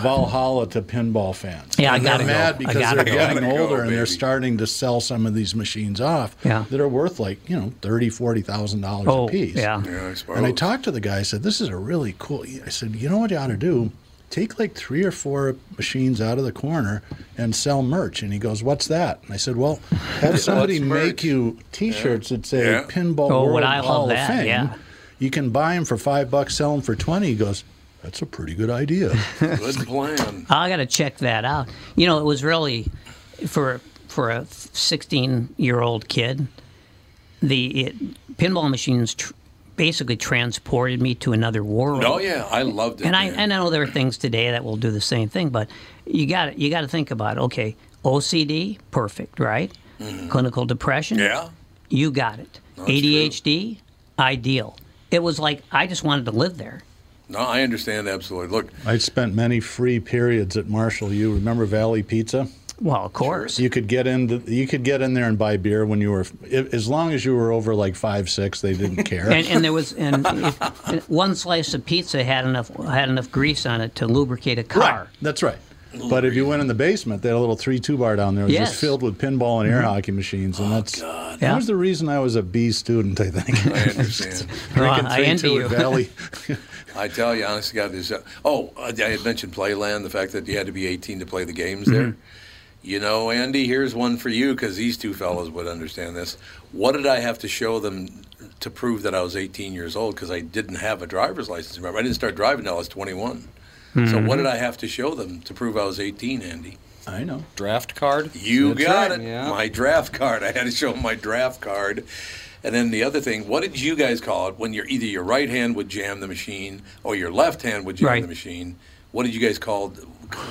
Valhalla to pinball fans. Yeah, and I gotta go. They're mad because they're getting older, and they're starting to sell some of these machines off that are worth like, you know, $30,000, $40,000 a piece. Yeah, I and I talked to the guy. I said, this is a really cool. I said, you know what you ought to do? Take like 3 or 4 machines out of the corner and sell merch. And he goes, what's that? And I said, well, have somebody make you T-shirts that say Pinball World Hall of Fame. Yeah. You can buy them for $5, sell them for 20. He goes, that's a pretty good idea. Good plan. I got to check that out. You know, it was really, for a 16-year-old kid, pinball machines basically transported me to another world. Oh yeah, I loved it. And I know there are things today that will do the same thing, but you got to think about it. Okay, OCD, perfect, right? Mm-hmm. Clinical depression, you got it. No, ADHD, ideal. It was like I just wanted to live there. No, I understand absolutely. Look, I spent many free periods at Marshall. You remember Valley Pizza? Well, of course. Sure. You could get in there and buy beer when you were, as long as you were over like 5'6", they didn't care. and one slice of pizza had enough grease on it to lubricate a car. Right. That's right. But if you went in the basement, they had a little 3-2 bar down there. It was just filled with pinball and air hockey machines. And that was the reason I was a B student, I think. I understand. I envy you. Valley. I tell you, honestly, God, there's I had mentioned Playland, the fact that you had to be 18 to play the games there. You know, Andy, here's one for you, because these two fellows would understand this. What did I have to show them to prove that I was 18 years old? Because I didn't have a driver's license. Remember, I didn't start driving until I was 21. Mm-hmm. So what did I have to show them to prove I was 18, Andy? I know. Draft card. You got it. Yeah. My draft card. I had to show them my draft card. And then the other thing, what did you guys call it when either your right hand would jam the machine or your left hand would jam the machine? What did you guys call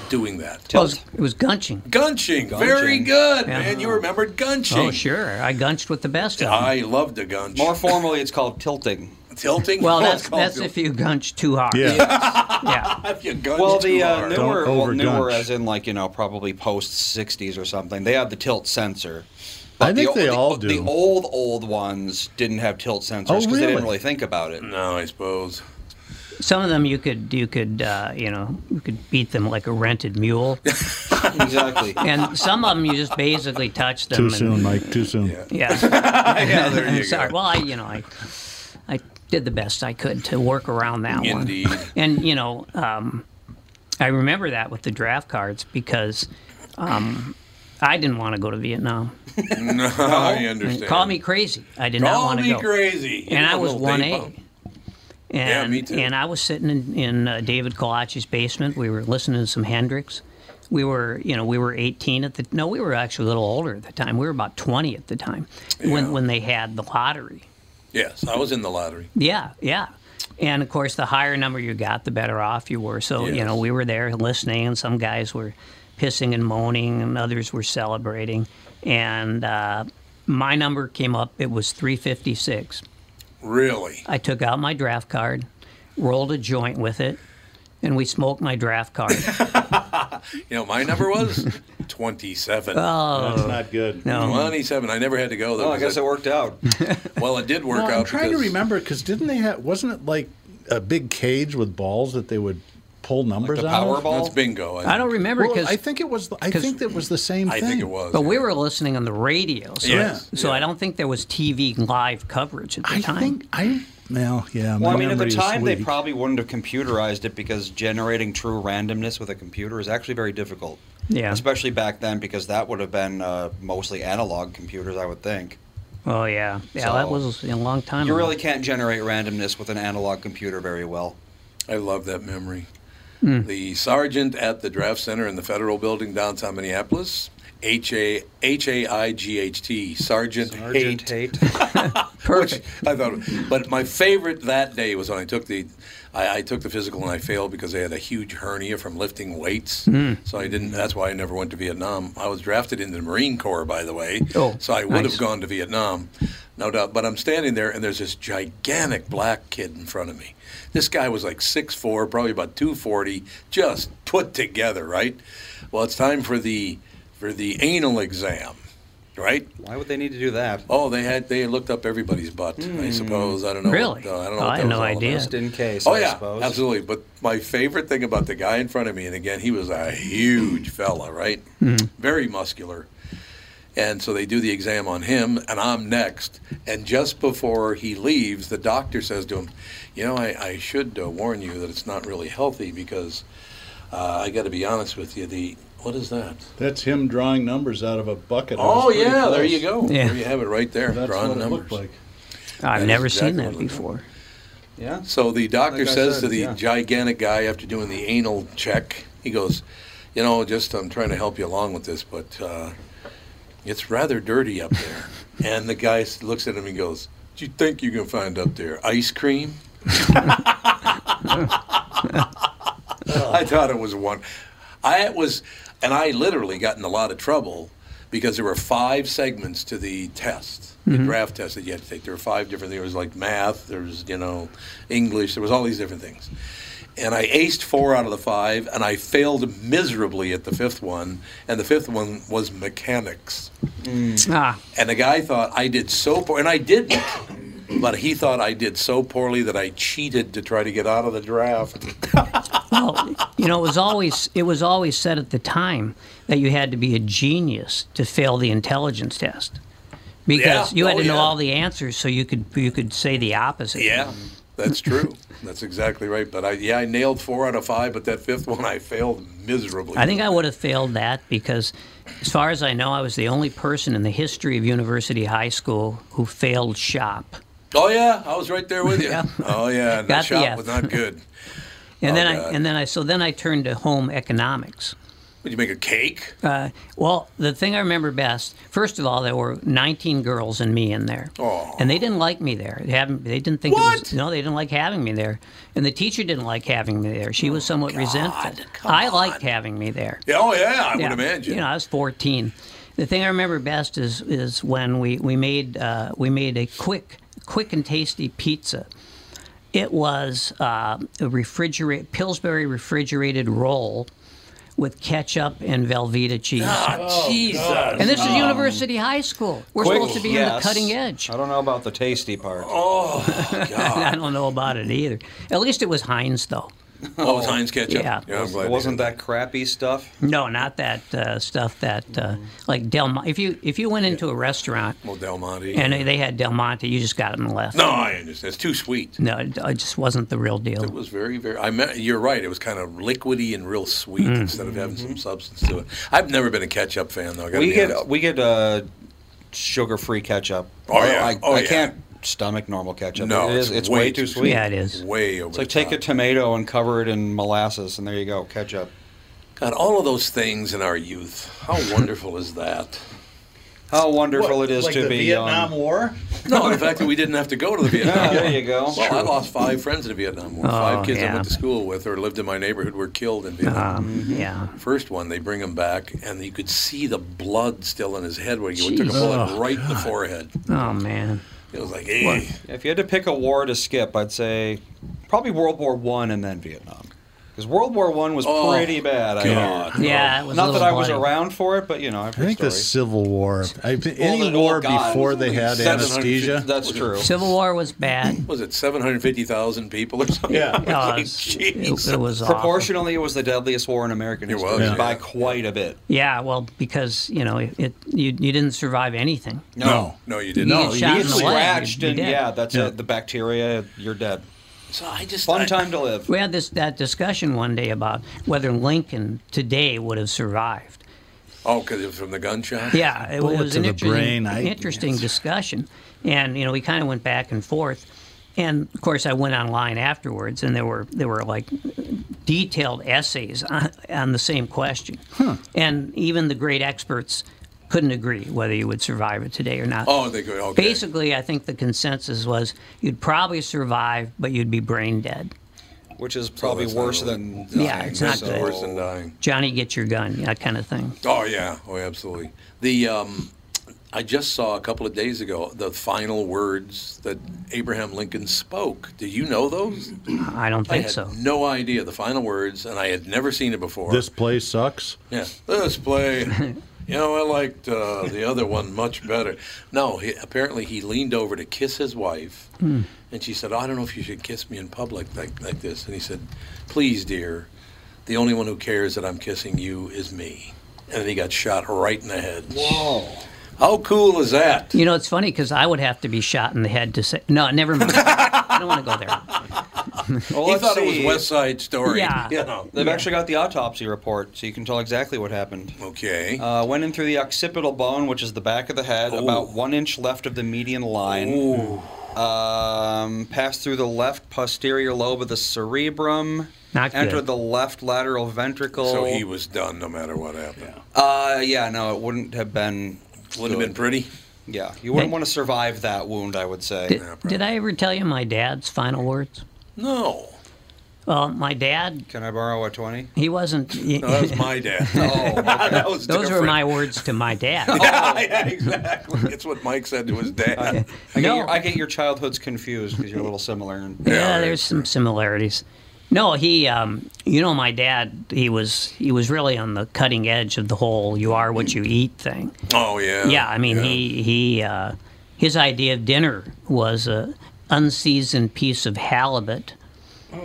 doing that? Well, it was gunching. Gunching. Very good, man. You remembered gunching. Oh, sure. I gunched with the best of them. I loved to gunch. More formally, it's called tilting. Tilting? Well, that's if you gunch too hard. Yeah. Yeah. If you gunch too hard. Newer as in, like, you know, probably post-60s or something, they have the tilt sensor. But I think they all do. The old ones didn't have tilt sensors because they didn't really think about it. No, I suppose. Some of them you could beat them like a rented mule. Exactly. And some of them you just basically touch them. Too soon, Mike. Too soon. Yeah. Yeah, there you go. Well, I did the best I could to work around that one. And you know, I remember that with the draft cards because I didn't want to go to Vietnam. No, I understand. Call me crazy. I did not want to go. Call me crazy. And I was 1A. And, me too. And I was sitting in David Kolachi's basement. We were listening to some Hendrix. We were 18 at the. No, we were actually a little older at the time. We were about 20 at the time when they had the lottery. Yes, I was in the lottery. Yeah, yeah. And of course, the higher number you got, the better off you were. So, yes, you know, we were there listening, and some guys were pissing and moaning, and others were celebrating. And my number came up, it was 356. Really? I took out my draft card, rolled a joint with it, and we smoked my draft card. You know, my number was 27. Oh, that's not good. No. 27. I never had to go though. Well, I guess it worked out. Well, it did work out. I'm trying to remember, because didn't they have? Wasn't it like a big cage with balls that they would pull numbers like out? Powerball. That's bingo. I don't remember, because I think it was. I think that was the same thing. I think it was. But yeah, we were listening on the radio. So yes. So yeah, I don't think there was TV live coverage at the time. Well, I mean, at the time, they probably wouldn't have computerized it, because generating true randomness with a computer is actually very difficult. Yeah. Especially back then, because that would have been mostly analog computers, I would think. Oh, yeah. Yeah, so that was a long time ago. You really can't generate randomness with an analog computer very well. I love that memory. Mm. The sergeant at the draft center in the Federal Building downtown Minneapolis, H-A-I-G-H-T, Sergeant Haight. Perfect. I thought, but my favorite that day was when I took the, I took the physical and I failed because I had a huge hernia from lifting weights. Mm. So I didn't. That's why I never went to Vietnam. I was drafted into the Marine Corps, by the way. Oh, so I would have gone to Vietnam, no doubt. But I'm standing there, and there's this gigantic black kid in front of me. This guy was like 6'4", probably about 240, just put together, right? Well, it's time for the anal exam, right? Why would they need to do that? Oh, they looked up everybody's butt, I suppose. I don't know. Really? What, I don't know. I had no idea. Just in case. Oh, I suppose. Absolutely. But my favorite thing about the guy in front of me, and again, he was a huge fella, right? Mm. Very muscular. And so they do the exam on him, and I'm next. And just before he leaves, the doctor says to him, "You know, I should warn you that it's not really healthy, because I got to be honest with you, the." What is that? That's him drawing numbers out of a bucket. Oh, yeah, close. There you go. Yeah. There you have it right there, that's drawing what it numbers. Looked like. I've never seen that before. Yeah. So the doctor says to the gigantic guy after doing the anal check, he goes, "You know, just I'm trying to help you along with this, but it's rather dirty up there." And the guy looks at him and goes, "Do you think you can find up there? Ice cream?" I thought it was one. And I literally got in a lot of trouble because there were 5 segments to the test, the draft test that you had to take. There were 5 different things. There was like math, there was, you know, English, there was all these different things. And I aced 4 out of the 5, and I failed miserably at the 5th one, and the 5th one was mechanics. Mm. Ah. And the guy thought I did so poor, and I didn't. But he thought I did so poorly that I cheated to try to get out of the draft. Well, you know, it was always said at the time that you had to be a genius to fail the intelligence test, because you had to know all the answers so you could say the opposite. Yeah, that's true. That's exactly right. But I nailed 4 out of 5, but that 5th one I failed miserably. I think I would have failed that because, as far as I know, I was the only person in the history of University High School who failed shop. Oh, yeah, I was right there with you. Yeah. Oh, yeah, and that shop was not good. Then I turned to home economics. Would you make a cake? Well, the thing I remember best, first of all, there were 19 girls and me in there. Oh. And they didn't like me there. They didn't think it was, no, they didn't like having me there. And the teacher didn't like having me there. She was somewhat resentful. I liked having me there. Oh, yeah, I would imagine. You know, I was 14. The thing I remember best is when we made a quick and tasty pizza. It was a Pillsbury refrigerated roll with ketchup and Velveeta cheese. Oh, Jesus. And this is University High School. We're supposed to be on the cutting edge. I don't know about the tasty part. Oh, God. I don't know about it either. At least it was Heinz, though. Oh, it was Heinz ketchup. Yeah. Wasn't that crappy stuff? No, not that stuff that, like Del Monte. If you went into a restaurant Del Monte, and they had Del Monte, you just got it and left. No, I understand. It's too sweet. No, it just wasn't the real deal. It was very, very, you're right. It was kind of liquidy and real sweet instead of having some substance to it. I've never been a ketchup fan, though. We get sugar-free ketchup. Oh, yeah. I can't stomach normal ketchup. No, it's way too sweet. Yeah, it is. Way over. It's like take a tomato and cover it in molasses, and there you go, ketchup. God, all of those things in our youth. How wonderful is that? How wonderful it is to be young. Like the Vietnam War? No, the fact that we didn't have to go to the Vietnam War. There you go. Well, I lost 5 friends in the Vietnam War. 5 kids I went to school with or lived in my neighborhood were killed in Vietnam. First one, they bring him back, and you could see the blood still in his head where he took a bullet right in the forehead. Oh, man. It was like, hey. If you had to pick a war to skip, I'd say probably World War I and then Vietnam. Because World War I was pretty bad, I thought. Yeah, it was not that I was around for it, but, you know, I've heard I think the Civil War, any war before they had anesthesia. That's true. Civil War was bad. Was it 750,000 people or something? Yeah. It was proportionally, it was the deadliest war in American history by quite a bit. Yeah, well, because, you know, you didn't survive anything. No, you didn't. You get scratched, and, that's it. The bacteria, you're dead. So Fun time to live. We had that discussion one day about whether Lincoln today would have survived. Oh, because it was from the gunshot? Yeah, it was an interesting discussion. And, you know, we kind of went back and forth. And, of course, I went online afterwards, and there were like, detailed essays on the same question. Huh. And even the great experts couldn't agree whether you would survive it today or not. Oh, they could. Okay. Basically, I think the consensus was you'd probably survive, but you'd be brain dead. Which is probably worse than dying. Yeah, it's not good. Worse than dying. Johnny, get your gun, that kind of thing. Oh, yeah. Oh, absolutely. The I just saw a couple of days ago the final words that Abraham Lincoln spoke. Do you know those? I don't think so. I had no idea the final words, and I had never seen it before. This play sucks? Yeah. This play... You know, I liked the other one much better. No, apparently he leaned over to kiss his wife, and she said, I don't know if you should kiss me in public like this. And he said, please, dear, the only one who cares that I'm kissing you is me. And then he got shot right in the head. Whoa. How cool is that? You know, it's funny because I would have to be shot in the head to say, no, never mind. I don't want to go there. Well, he thought it was West Side Story. Yeah. You know. They've actually got the autopsy report, so you can tell exactly what happened. Okay. Went in through the occipital bone, which is the back of the head, about 1 inch left of the median line. Ooh. Passed through the left posterior lobe of the cerebrum. Not good. Entered the left lateral ventricle. So he was done no matter what happened. Yeah, it wouldn't have been... Wouldn't have been pretty? Yeah. You wouldn't want to survive that wound, I would say. Did I ever tell you my dad's final words? No. Well, my dad... Can I borrow a 20? He wasn't... No, that was my dad. Oh, okay. That was different. Those were my words to my dad. Yeah, exactly. It's what Mike said to his dad. I get your childhoods confused because you're a little similar. There's some similarities. No, he... you know, my dad, he was really on the cutting edge of the whole you are what you eat thing. Oh, yeah. Yeah, I mean, he his idea of dinner was... unseasoned piece of halibut,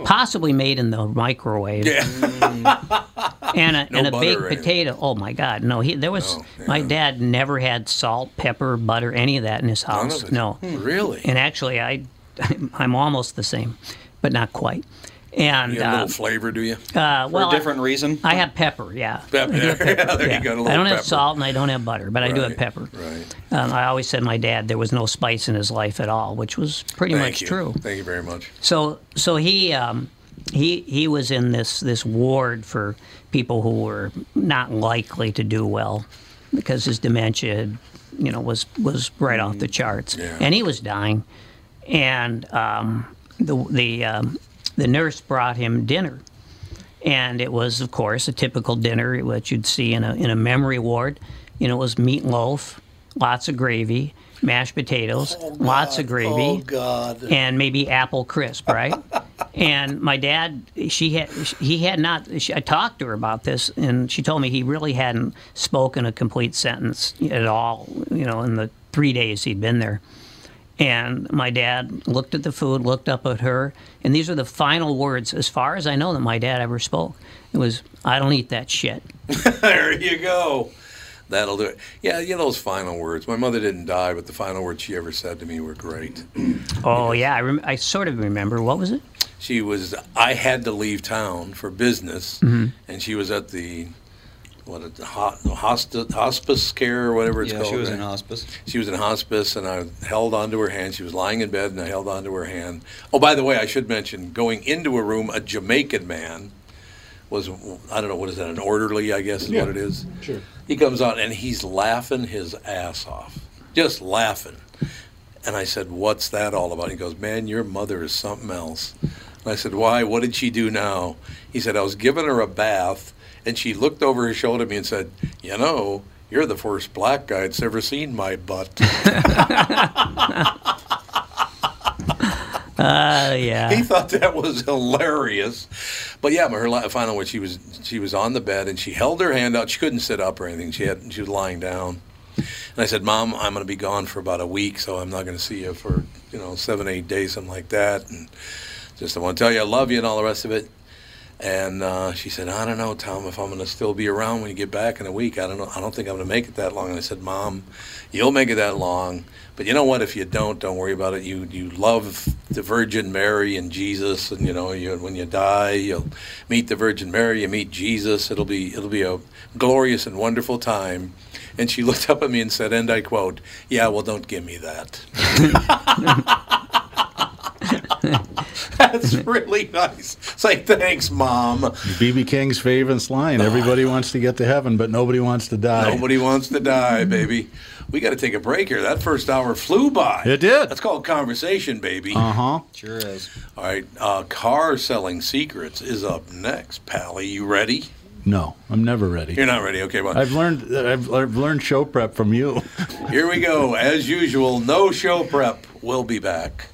possibly made in the microwave, and a baked potato. Oh my God! No, my dad never had salt, pepper, butter, any of that in his house. None of it. No, really. And actually, I'm almost the same, but not quite. And you have a little flavor, do you? Well, for a different reason. I have pepper. Yeah. You go. I don't have salt and I don't have butter, but I do have pepper. Right. I always said my dad there was no spice in his life at all, which was pretty much true. Thank you very much. So he was in this ward for people who were not likely to do well because his dementia, was right off the charts, and he was dying, and the nurse brought him dinner, and it was, of course, a typical dinner what you'd see in a memory ward. You know, it was meatloaf, lots of gravy, mashed potatoes, lots of gravy, and maybe apple crisp, right? And my dad, I talked to her about this, and she told me he really hadn't spoken a complete sentence at all, in the 3 days he'd been there. And my dad looked at the food, looked up at her, and these were the final words, as far as I know, that my dad ever spoke. It was, I don't eat that shit. There you go. That'll do it. Yeah, those final words. My mother didn't die, but the final words she ever said to me were great. Oh, yeah. I sort of remember. What was it? She was, I had to leave town for business, and she was at the... hospice care or whatever it's called. Yeah, she was in hospice. She was in hospice, and I held onto her hand. She was lying in bed, and I held onto her hand. Oh, by the way, I should mention, going into a room, a Jamaican man was, I don't know, what is that, an orderly, I guess is what it is? Sure. He comes out, and he's laughing his ass off, just laughing. And I said, what's that all about? He goes, man, your mother is something else. And I said, why? What did she do now? He said, I was giving her a bath, and she looked over her shoulder at me and said, you know, you're the first black guy that's ever seen my butt. Yeah. He thought that was hilarious. But yeah, I found out what she was on the bed, and she held her hand out. She couldn't sit up or anything. She was lying down. And I said, Mom, I'm going to be gone for about a week, so I'm not going to see you for, 7, 8 days, something like that. And just I want to tell you I love you and all the rest of it. And she said, I don't know, Tom, if I'm going to still be around when you get back in a week. I don't know. I don't think I'm going to make it that long. And I said, Mom, you'll make it that long. But you know what? If you don't worry about it. You love the Virgin Mary and Jesus. And, when you die, you'll meet the Virgin Mary. You meet Jesus. It'll be a glorious and wonderful time. And she looked up at me and said, and I quote, yeah, well, don't give me that. That's really nice. It's like, thanks, Mom. B.B. King's favorite line, everybody wants to get to heaven, but nobody wants to die. Nobody wants to die, baby. We got to take a break here. That first hour flew by. It did. That's called conversation, baby. Uh-huh. Sure is. All right. Car selling secrets is up next, Pally. You ready? No, I'm never ready. You're not ready. Okay, well, I've learned show prep from you. Here we go. As usual, no show prep. We'll be back.